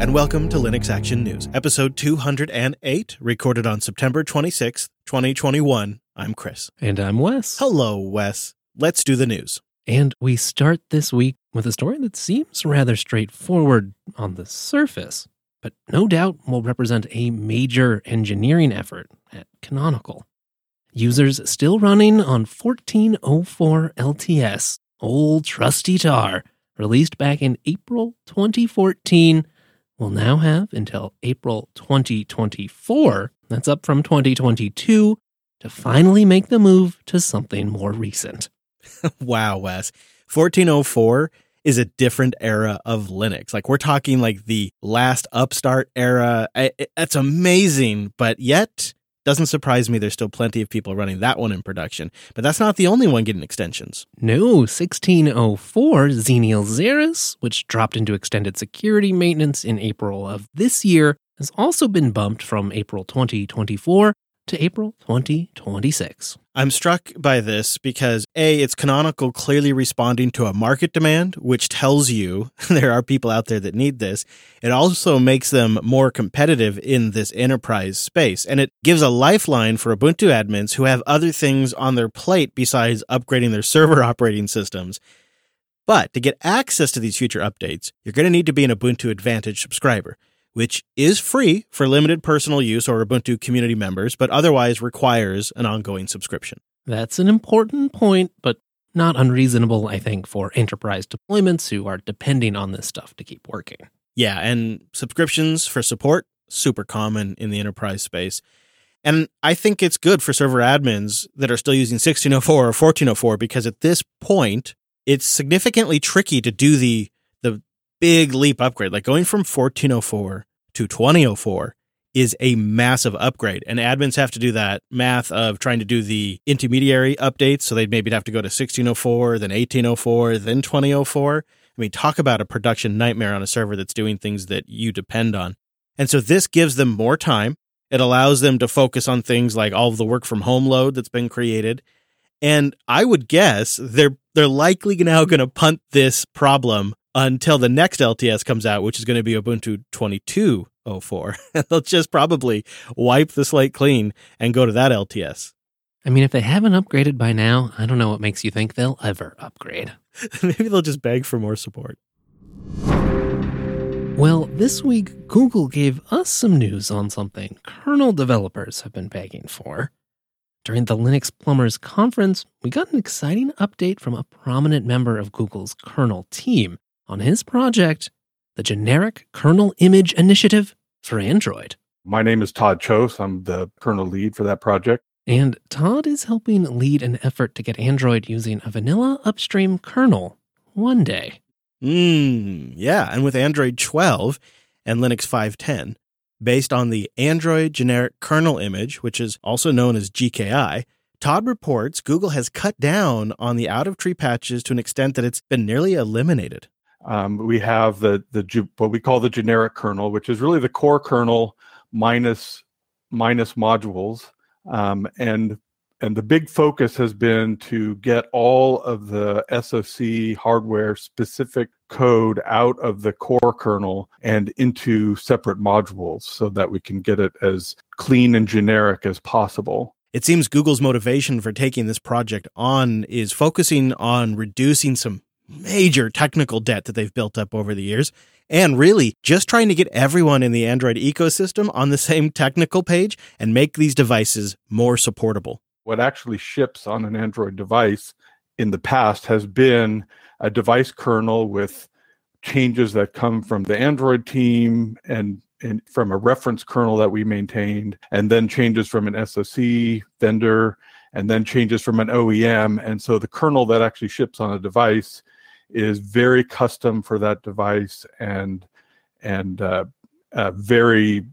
and welcome to Linux Action News, episode 208, recorded on September 26th, 2021. I'm Chris. And I'm Wes. Hello, Wes. Let's do the news. And we start this week with a story that seems rather straightforward on the surface, but no doubt will represent a major engineering effort at Canonical. Users still running on 1404 LTS, old trusty tar, released back in April 2014, will now have until April 2024, that's up from 2022, to finally make the move to something more recent. Wow, Wes. 1404 is a different era of Linux. Like, we're talking like the last upstart era. That's amazing, but yet doesn't surprise me there's still plenty of people running that one in production. But that's not the only one getting extensions. No, 1604 Xenial Xeris, which dropped into extended security maintenance in April of this year, has also been bumped from April 2024 to April 2026. I'm struck by this because, A, it's Canonical clearly responding to a market demand, which tells you there are people out there that need this. It also makes them more competitive in this enterprise space, and it gives a lifeline for Ubuntu admins who have other things on their plate besides upgrading their server operating systems. But to get access to these future updates, you're going to need to be an Ubuntu Advantage subscriber, which is free for limited personal use or Ubuntu community members, but otherwise requires an ongoing subscription. That's an important point, but not unreasonable, I think, for enterprise deployments who are depending on this stuff to keep working. Yeah, and subscriptions for support, super common in the enterprise space. And I think it's good for server admins that are still using 1604 or 1404, because at this point, it's significantly tricky to do the big leap upgrade. Like, going from 1404 to 2004 is a massive upgrade, and admins have to do that math of trying to do the intermediary updates. So they'd maybe have to go to 1604, then 1804, then 2004. I mean, talk about a production nightmare on a server that's doing things that you depend on. And so this gives them more time. It allows them to focus on things like all of the work from home load that's been created. And I would guess they're likely now going to punt this problem until the next LTS comes out, which is going to be Ubuntu 22.04. They'll just probably wipe the slate clean and go to that LTS. I mean, if they haven't upgraded by now, I don't know what makes you think they'll ever upgrade. Maybe they'll just beg for more support. Well, this week, Google gave us some news on something kernel developers have been begging for. During the Linux Plumbers Conference, we got an exciting update from a prominent member of Google's kernel team on his project, the Generic Kernel Image Initiative for Android. My name is Todd Chose. I'm the kernel lead for that project. And Todd is helping lead an effort to get Android using a vanilla upstream kernel one day. Yeah, and with Android 12 and Linux 5.10, based on the Android Generic Kernel Image, which is also known as GKI, Todd reports Google has cut down on the out-of-tree patches to an extent that it's been nearly eliminated. We have the what we call the generic kernel, which is really the core kernel minus modules, and the big focus has been to get all of the SoC hardware specific code out of the core kernel and into separate modules, so that we can get it as clean and generic as possible. It seems Google's motivation for taking this project on is focusing on reducing some major technical debt that they've built up over the years, and really just trying to get everyone in the Android ecosystem on the same technical page and make these devices more supportable. What actually ships on an Android device in the past has been a device kernel with changes that come from the Android team and from a reference kernel that we maintained, and then changes from an SoC vendor, and then changes from an OEM. And so the kernel that actually ships on a device is very custom for that device and very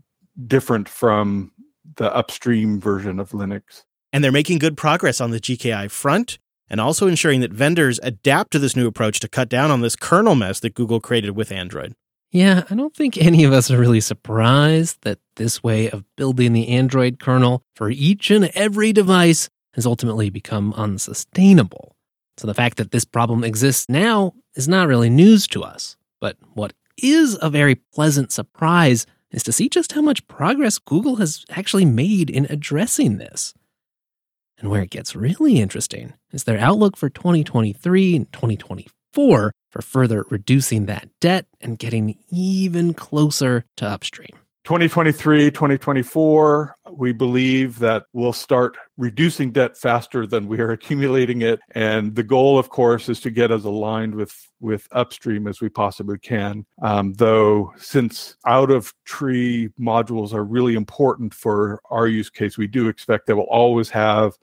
different from the upstream version of Linux. And they're making good progress on the GKI front, and also ensuring that vendors adapt to this new approach to cut down on this kernel mess that Google created with Android. Yeah, I don't think any of us are really surprised that this way of building the Android kernel for each and every device has ultimately become unsustainable. So the fact that this problem exists now is not really news to us. But what is a very pleasant surprise is to see just how much progress Google has actually made in addressing this. And where it gets really interesting is their outlook for 2023 and 2024 for further reducing that debt and getting even closer to upstream. 2023, 2024, we believe that we'll start reducing debt faster than we are accumulating it. And the goal, of course, is to get as aligned with upstream as we possibly can. Though, since out-of-tree modules are really important for our use case, we do expect that we'll always have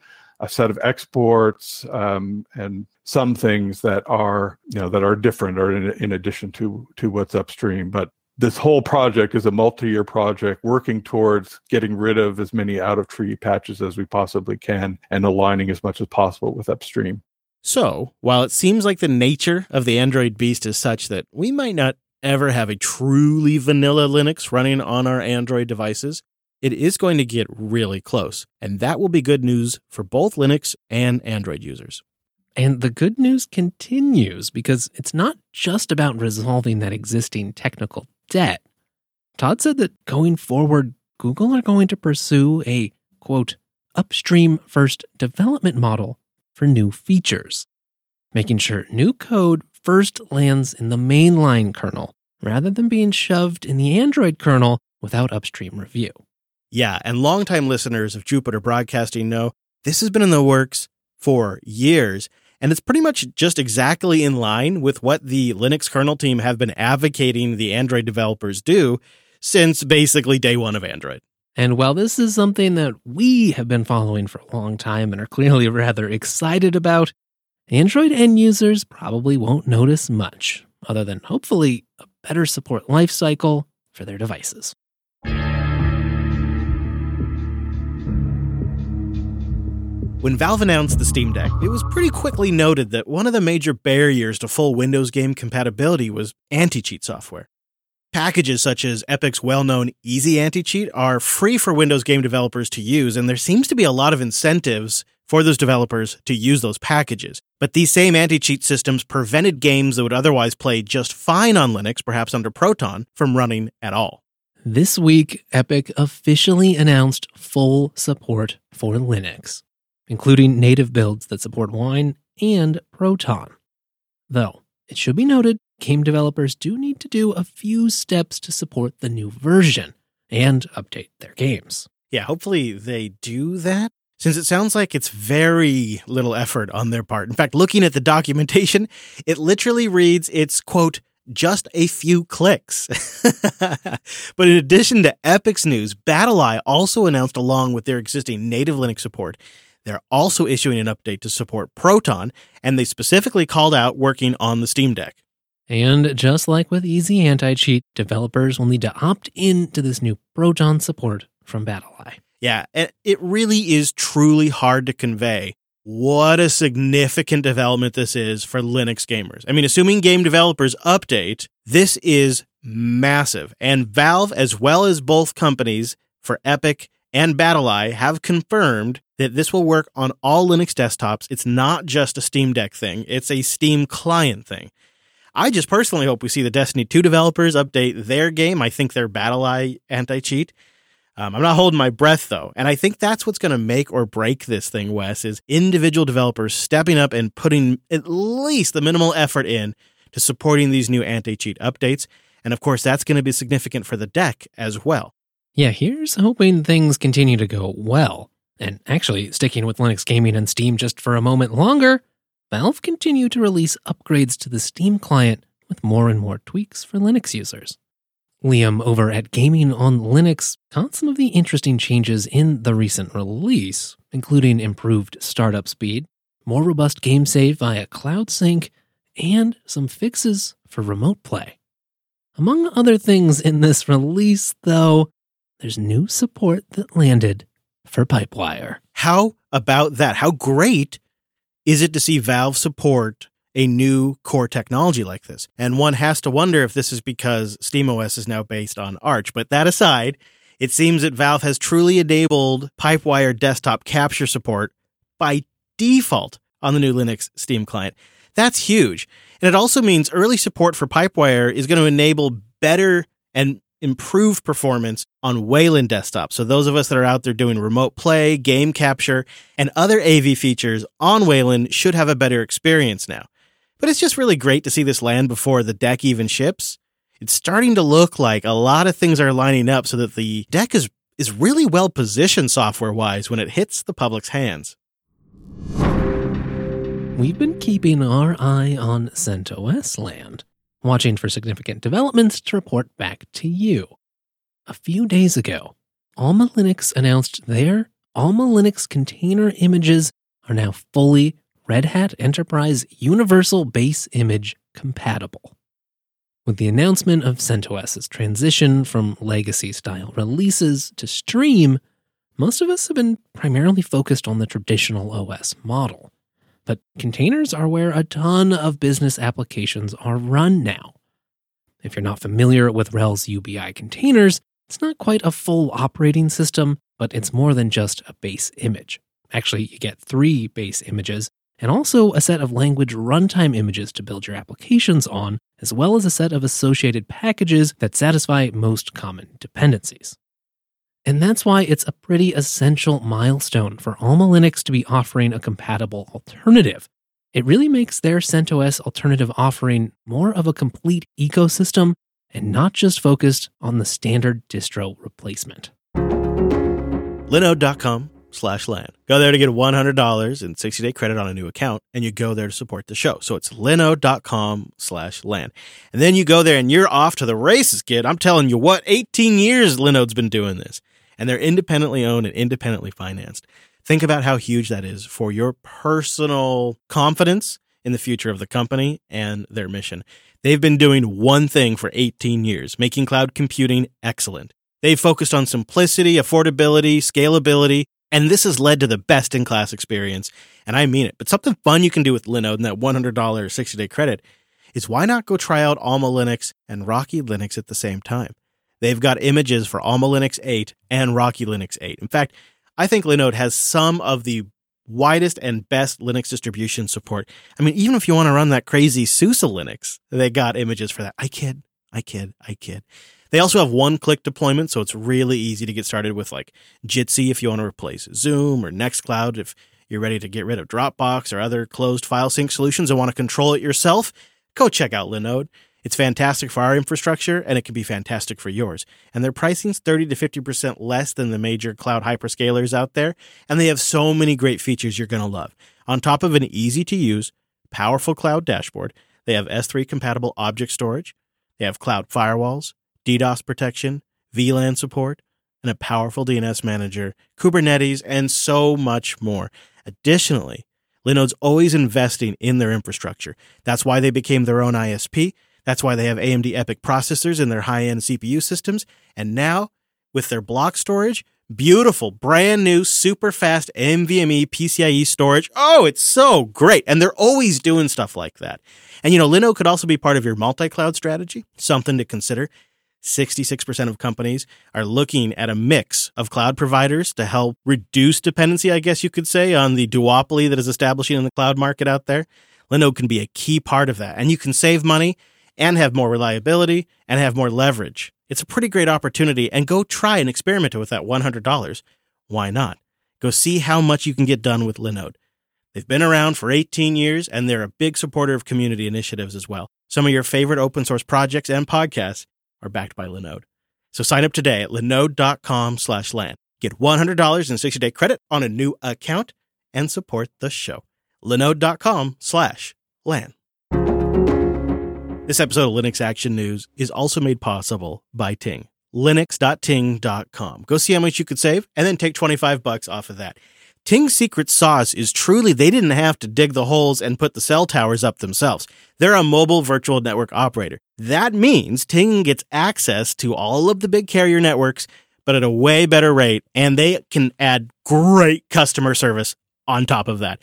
a set of exports and some things that are, you know, that are different or in addition to what's upstream. But this whole project is a multi-year project working towards getting rid of as many out-of-tree patches as we possibly can and aligning as much as possible with upstream. So, while it seems like the nature of the Android beast is such that we might not ever have a truly vanilla Linux running on our Android devices, it is going to get really close. And that will be good news for both Linux and Android users. And the good news continues because it's not just about resolving that existing technical debt. Todd said that going forward, Google are going to pursue a, quote, upstream-first development model for new features, making sure new code first lands in the mainline kernel rather than being shoved in the Android kernel without upstream review. Yeah, and longtime listeners of Jupiter Broadcasting know this has been in the works for years. And it's pretty much just exactly in line with what the Linux kernel team have been advocating the Android developers do since basically day one of Android. And while this is something that we have been following for a long time and are clearly rather excited about, Android end users probably won't notice much, other than hopefully a better support lifecycle for their devices. When Valve announced the Steam Deck, it was pretty quickly noted that one of the major barriers to full Windows game compatibility was anti-cheat software. Packages such as Epic's well-known Easy Anti-Cheat are free for Windows game developers to use, and there seems to be a lot of incentives for those developers to use those packages. But these same anti-cheat systems prevented games that would otherwise play just fine on Linux, perhaps under Proton, from running at all. This week, Epic officially announced full support for Linux, including native builds that support Wine and Proton. Though, it should be noted, game developers do need to do a few steps to support the new version and update their games. Yeah, hopefully they do that, since it sounds like it's very little effort on their part. In fact, looking at the documentation, it literally reads it's, quote, just a few clicks. But in addition to Epic's news, BattleEye also announced along with their existing native Linux support, they're also issuing an update to support Proton, and they specifically called out working on the Steam Deck. And just like with Easy Anti-Cheat, developers will need to opt in to this new Proton support from BattleEye. Yeah, and it really is truly hard to convey what a significant development this is for Linux gamers. I mean, assuming game developers update, this is massive. And Valve, as well as both companies for Epic and BattleEye, have confirmed that this will work on all Linux desktops. It's not just a Steam Deck thing. It's a Steam client thing. I just personally hope we see the Destiny 2 developers update their game. I think they're BattleEye anti-cheat. I'm not holding my breath, though. And I think that's what's going to make or break this thing, Wes, is individual developers stepping up and putting at least the minimal effort in to supporting these new anti-cheat updates. And, of course, that's going to be significant for the deck as well. Yeah, here's hoping things continue to go well. And actually, sticking with Linux gaming and Steam just for a moment longer, Valve continue to release upgrades to the Steam client with more and more tweaks for Linux users. Liam over at Gaming on Linux caught some of the interesting changes in the recent release, including improved startup speed, more robust game save via Cloud Sync, and some fixes for remote play. Among other things in this release, though, there's new support that landed for Pipewire. How about that? How great is it to see Valve support a new core technology like this? And one has to wonder if this is because SteamOS is now based on Arch. But that aside, it seems that Valve has truly enabled Pipewire desktop capture support by default on the new Linux Steam client. That's huge. And it also means early support for Pipewire is going to enable better and improved performance on Wayland desktops. So those of us that are out there doing remote play, game capture, and other AV features on Wayland should have a better experience now. But it's just really great to see this land before the deck even ships. It's starting to look like a lot of things are lining up so that the deck is really well positioned software-wise when it hits the public's hands. We've been keeping our eye on CentOS land, watching for significant developments to report back to you. A few days ago, AlmaLinux announced their AlmaLinux container images are now fully Red Hat Enterprise Universal Base Image compatible. With the announcement of CentOS's transition from legacy-style releases to Stream, most of us have been primarily focused on the traditional OS model. But containers are where a ton of business applications are run now. If you're not familiar with RHEL's UBI containers, it's not quite a full operating system, but it's more than just a base image. Actually, you get 3 base images, and also a set of language runtime images to build your applications on, as well as a set of associated packages that satisfy most common dependencies. And that's why it's a pretty essential milestone for AlmaLinux to be offering a compatible alternative. It really makes their CentOS alternative offering more of a complete ecosystem and not just focused on the standard distro replacement. Linode.com/LAN. Go there to get $100 and 60-day credit on a new account, and you go there to support the show. So it's linode.com/LAN. And then you go there and you're off to the races, kid. I'm telling you what, 18 years Linode's been doing this. And they're independently owned and independently financed. Think about how huge that is for your personal confidence in the future of the company and their mission. They've been doing one thing for 18 years, making cloud computing excellent. They've focused on simplicity, affordability, scalability, and this has led to the best-in-class experience, and I mean it. But something fun you can do with Linode and that $100 or 60-day credit is why not go try out AlmaLinux and Rocky Linux at the same time? They've got images for AlmaLinux 8 and Rocky Linux 8. In fact, I think Linode has some of the widest and best Linux distribution support. I mean, even if you want to run that crazy SUSE Linux, they got images for that. I kid. They also have one-click deployment, so it's really easy to get started with like Jitsi if you want to replace Zoom or Nextcloud if you're ready to get rid of Dropbox or other closed file sync solutions and want to control it yourself. Go check out Linode. It's fantastic for our infrastructure, and it can be fantastic for yours. And their pricing's 30 to 50% less than the major cloud hyperscalers out there, and they have so many great features you're going to love. On top of an easy-to-use, powerful cloud dashboard, they have S3-compatible object storage, they have cloud firewalls, DDoS protection, VLAN support, and a powerful DNS manager, Kubernetes, and so much more. Additionally, Linode's always investing in their infrastructure. That's why they became their own ISP. That's why they have AMD EPIC processors in their high-end CPU systems. And now, with their block storage, beautiful, brand new, super fast NVMe PCIe storage. Oh, it's so great. And they're always doing stuff like that. And, you know, Linode could also be part of your multi-cloud strategy, something to consider. 66% of companies are looking at a mix of cloud providers to help reduce dependency, I guess you could say, on the duopoly that is establishing in the cloud market out there. Linode can be a key part of that, and you can save money and have more reliability and have more leverage. It's a pretty great opportunity, and go try and experiment with that $100. Why not? Go see how much you can get done with Linode. They've been around for 18 years, and they're a big supporter of community initiatives as well. Some of your favorite open source projects and podcasts are backed by Linode. So sign up today at linode.com/LAN. Get $100 and 60-day credit on a new account and support the show. Linode.com/LAN. This episode of Linux Action News is also made possible by Ting. Linux.ting.com. Go see how much you could save and then take $25 off of that. Ting's secret sauce is truly they didn't have to dig the holes and put the cell towers up themselves. They're a mobile virtual network operator. That means Ting gets access to all of the big carrier networks, but at a way better rate, and they can add great customer service on top of that.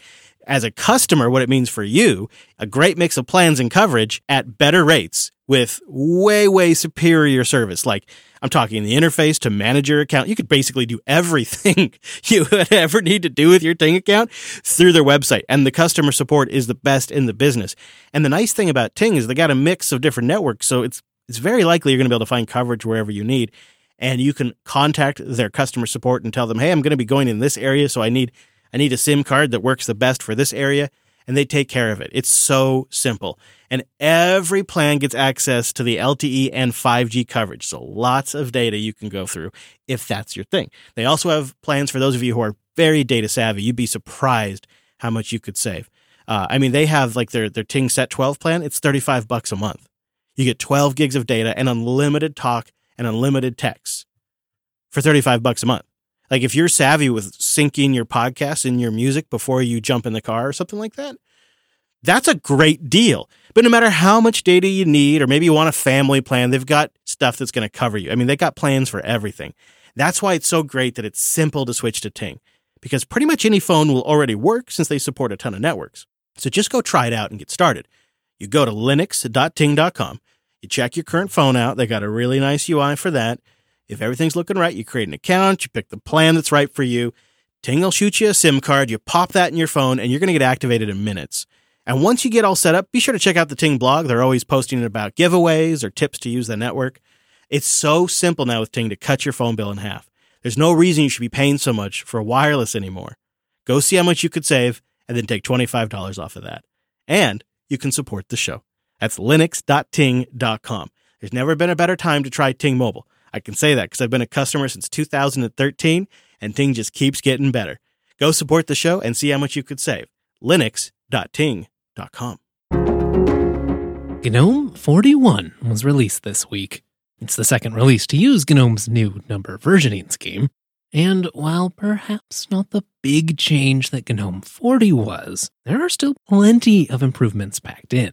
As a customer, what it means for you, a great mix of plans and coverage at better rates with way, way superior service. Like, I'm talking the interface to manage your account. You could basically do everything you would ever need to do with your Ting account through their website. And the customer support is the best in the business. And the nice thing about Ting is they got a mix of different networks, so it's it's very likely you're going to be able to find coverage wherever you need. And you can contact their customer support and tell them, hey, I'm going to be going in this area, so I need a SIM card that works the best for this area, and they take care of it. It's so simple. And every plan gets access to the LTE and 5G coverage, so lots of data you can go through if that's your thing. They also have plans for those of you who are very data savvy. You'd be surprised how much you could save. They have like their Ting Set 12 plan. It's $35 a month. You get 12 gigs of data and unlimited talk and unlimited text for $35 a month. Like if you're savvy with syncing your podcasts and your music before you jump in the car or something like that, that's a great deal. But no matter how much data you need, or maybe you want a family plan, they've got stuff that's going to cover you. I mean, they got plans for everything. That's why it's so great that it's simple to switch to Ting, because pretty much any phone will already work since they support a ton of networks. So just go try it out and get started. You go to linux.ting.com. You check your current phone out. They got a really nice UI for that. If everything's looking right, you create an account. You pick the plan that's right for you. Ting will shoot you a SIM card. You pop that in your phone, and you're going to get activated in minutes. And once you get all set up, be sure to check out the Ting blog. They're always posting about giveaways or tips to use the network. It's so simple now with Ting to cut your phone bill in half. There's no reason you should be paying so much for wireless anymore. Go see how much you could save, and then take $25 off of that. And you can support the show. That's linux.ting.com. There's never been a better time to try Ting Mobile. I can say that because I've been a customer since 2013, and Ting just keeps getting better. Go support the show and see how much you could save. linux.ting.com. GNOME 41 was released this week. It's the second release to use GNOME's new number versioning scheme. And while perhaps not the big change that GNOME 40 was, there are still plenty of improvements packed in.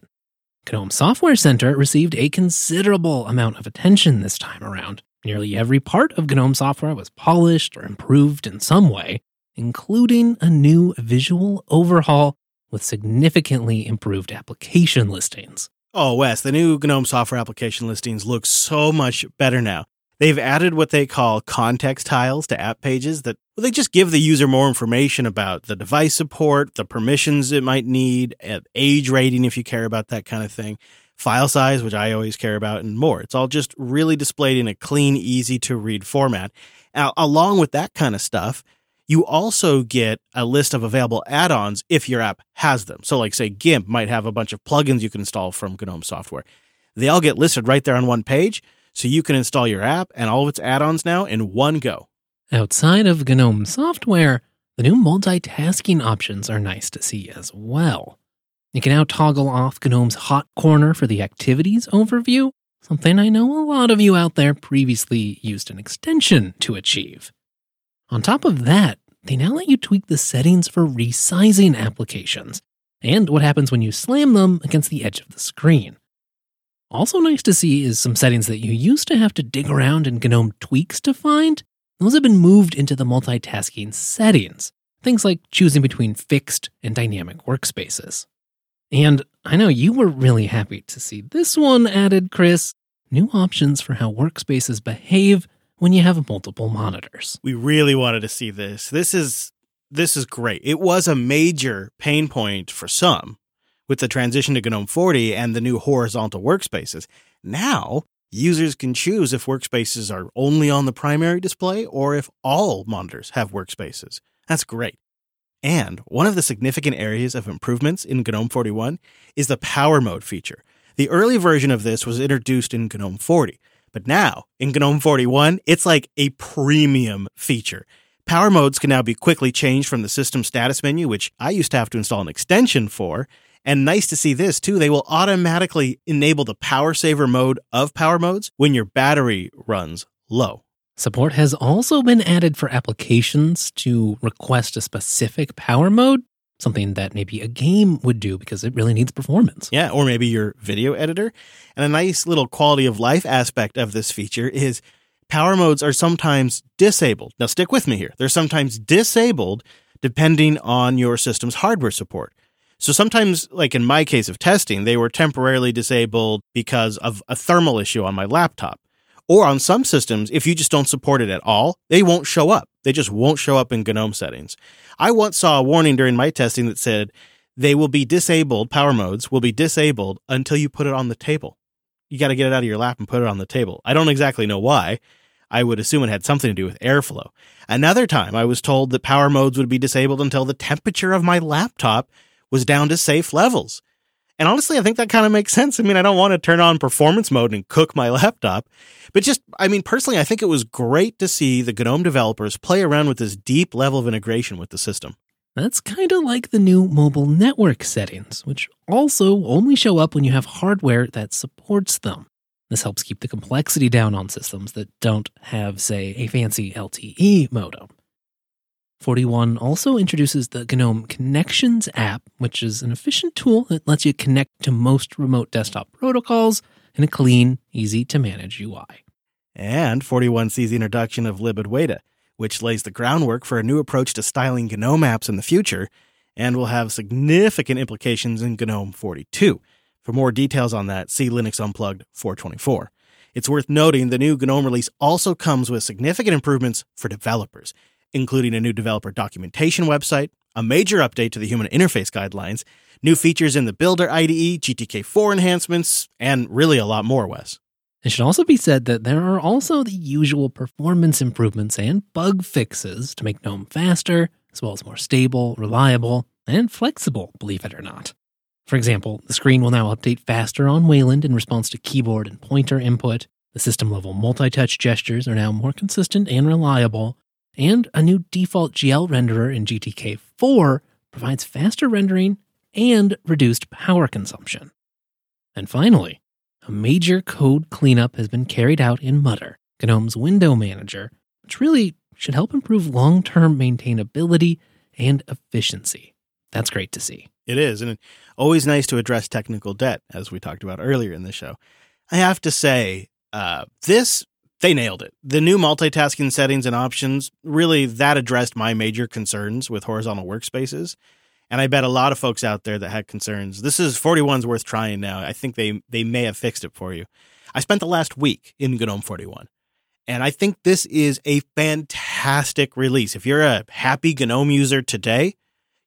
GNOME Software Center received a considerable amount of attention this time around. Nearly every part of GNOME software was polished or improved in some way, including a new visual overhaul with significantly improved application listings. Oh, Wes, the new GNOME software application listings look so much better now. They've added what they call context tiles to app pages that they just give the user more information about the device support, the permissions it might need, age rating if you care about that kind of thing, file size, which I always care about, and more. It's all just really displayed in a clean, easy-to-read format. Now, along with that kind of stuff, you also get a list of available add-ons if your app has them. So like, say, GIMP might have a bunch of plugins you can install from GNOME software. They all get listed right there on one page, so you can install your app and all of its add-ons now in one go. Outside of GNOME software, the new multitasking options are nice to see as well. You can now toggle off GNOME's hot corner for the activities overview, something I know a lot of you out there previously used an extension to achieve. On top of that, they now let you tweak the settings for resizing applications and what happens when you slam them against the edge of the screen. Also nice to see is some settings that you used to have to dig around in GNOME tweaks to find. Those have been moved into the multitasking settings, things like choosing between fixed and dynamic workspaces. And I know you were really happy to see this one added, Chris. New options for how workspaces behave when you have multiple monitors. We really wanted to see this. This is great. It was a major pain point for some with the transition to GNOME 40 and the new horizontal workspaces. Now, users can choose if workspaces are only on the primary display or if all monitors have workspaces. That's great. And one of the significant areas of improvements in GNOME 41 is the power mode feature. The early version of this was introduced in GNOME 40. But now, in GNOME 41, it's like a premium feature. Power modes can now be quickly changed from the system status menu, which I used to have to install an extension for. And nice to see this, too. They will automatically enable the power saver mode of power modes when your battery runs low. Support has also been added for applications to request a specific power mode, something that maybe a game would do because it really needs performance. Yeah, or maybe your video editor. And a nice little quality of life aspect of this feature is power modes are sometimes disabled. Now, stick with me here. They're sometimes disabled depending on your system's hardware support. So sometimes, like in my case of testing, they were temporarily disabled because of a thermal issue on my laptop. Or on some systems, if you just don't support it at all, they won't show up. They just won't show up in GNOME settings. I once saw a warning during my testing that said, power modes will be disabled until you put it on the table. you got to get it out of your lap and put it on the table. I don't exactly know why. I would assume it had something to do with airflow. Another time, I was told that power modes would be disabled until the temperature of my laptop was down to safe levels. And honestly, I think that kind of makes sense. I mean, I don't want to turn on performance mode and cook my laptop. But just, I mean, personally, I think it was great to see the GNOME developers play around with this deep level of integration with the system. That's kind of like the new mobile network settings, which also only show up when you have hardware that supports them. This helps keep the complexity down on systems that don't have, say, a fancy LTE modem. 41 also introduces the GNOME Connections app, which is an efficient tool that lets you connect to most remote desktop protocols in a clean, easy-to-manage UI. And 41 sees the introduction of libidweta, which lays the groundwork for a new approach to styling GNOME apps in the future and will have significant implications in GNOME 42. For more details on that, see Linux Unplugged 424. It's worth noting the new GNOME release also comes with significant improvements for developers, including a new developer documentation website, a major update to the human interface guidelines, new features in the Builder IDE, GTK4 enhancements, and really a lot more, Wes. It should also be said that there are also the usual performance improvements and bug fixes to make GNOME faster, as well as more stable, reliable, and flexible, believe it or not. For example, the screen will now update faster on Wayland in response to keyboard and pointer input, the system-level multi-touch gestures are now more consistent and reliable, and a new default GL renderer in GTK4 provides faster rendering and reduced power consumption. And finally, a major code cleanup has been carried out in Mutter, GNOME's window manager, which really should help improve long-term maintainability and efficiency. That's great to see. It is, and it's always nice to address technical debt, as we talked about earlier in the show. I have to say, they nailed it. The new multitasking settings and options, really, that addressed my major concerns with horizontal workspaces. And I bet a lot of folks out there that had concerns, this is 41's worth trying now. I think they may have fixed it for you. I spent the last week in GNOME 41, and I think this is a fantastic release. If you're a happy GNOME user today,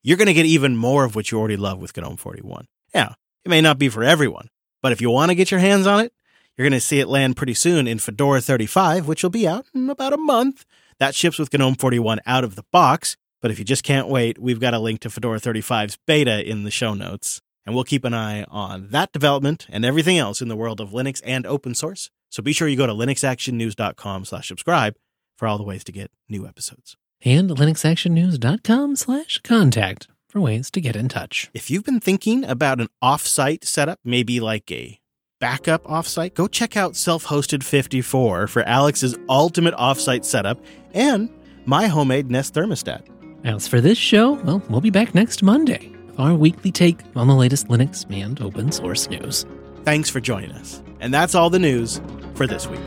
you're going to get even more of what you already love with GNOME 41. Now, it may not be for everyone, but if you want to get your hands on it, you're going to see it land pretty soon in Fedora 35, which will be out in about a month. That ships with GNOME 41 out of the box. But if you just can't wait, we've got a link to Fedora 35's beta in the show notes. And we'll keep an eye on that development and everything else in the world of Linux and open source. So be sure you go to linuxactionnews.com/subscribe for all the ways to get new episodes. And linuxactionnews.com/contact for ways to get in touch. If you've been thinking about an offsite setup, maybe like a backup offsite, go check out Self-Hosted 54 for Alex's ultimate offsite setup and my homemade Nest thermostat. As for this show, well, we'll be back next Monday with our weekly take on the latest Linux and open source news. Thanks for joining us. And that's all the news for this week.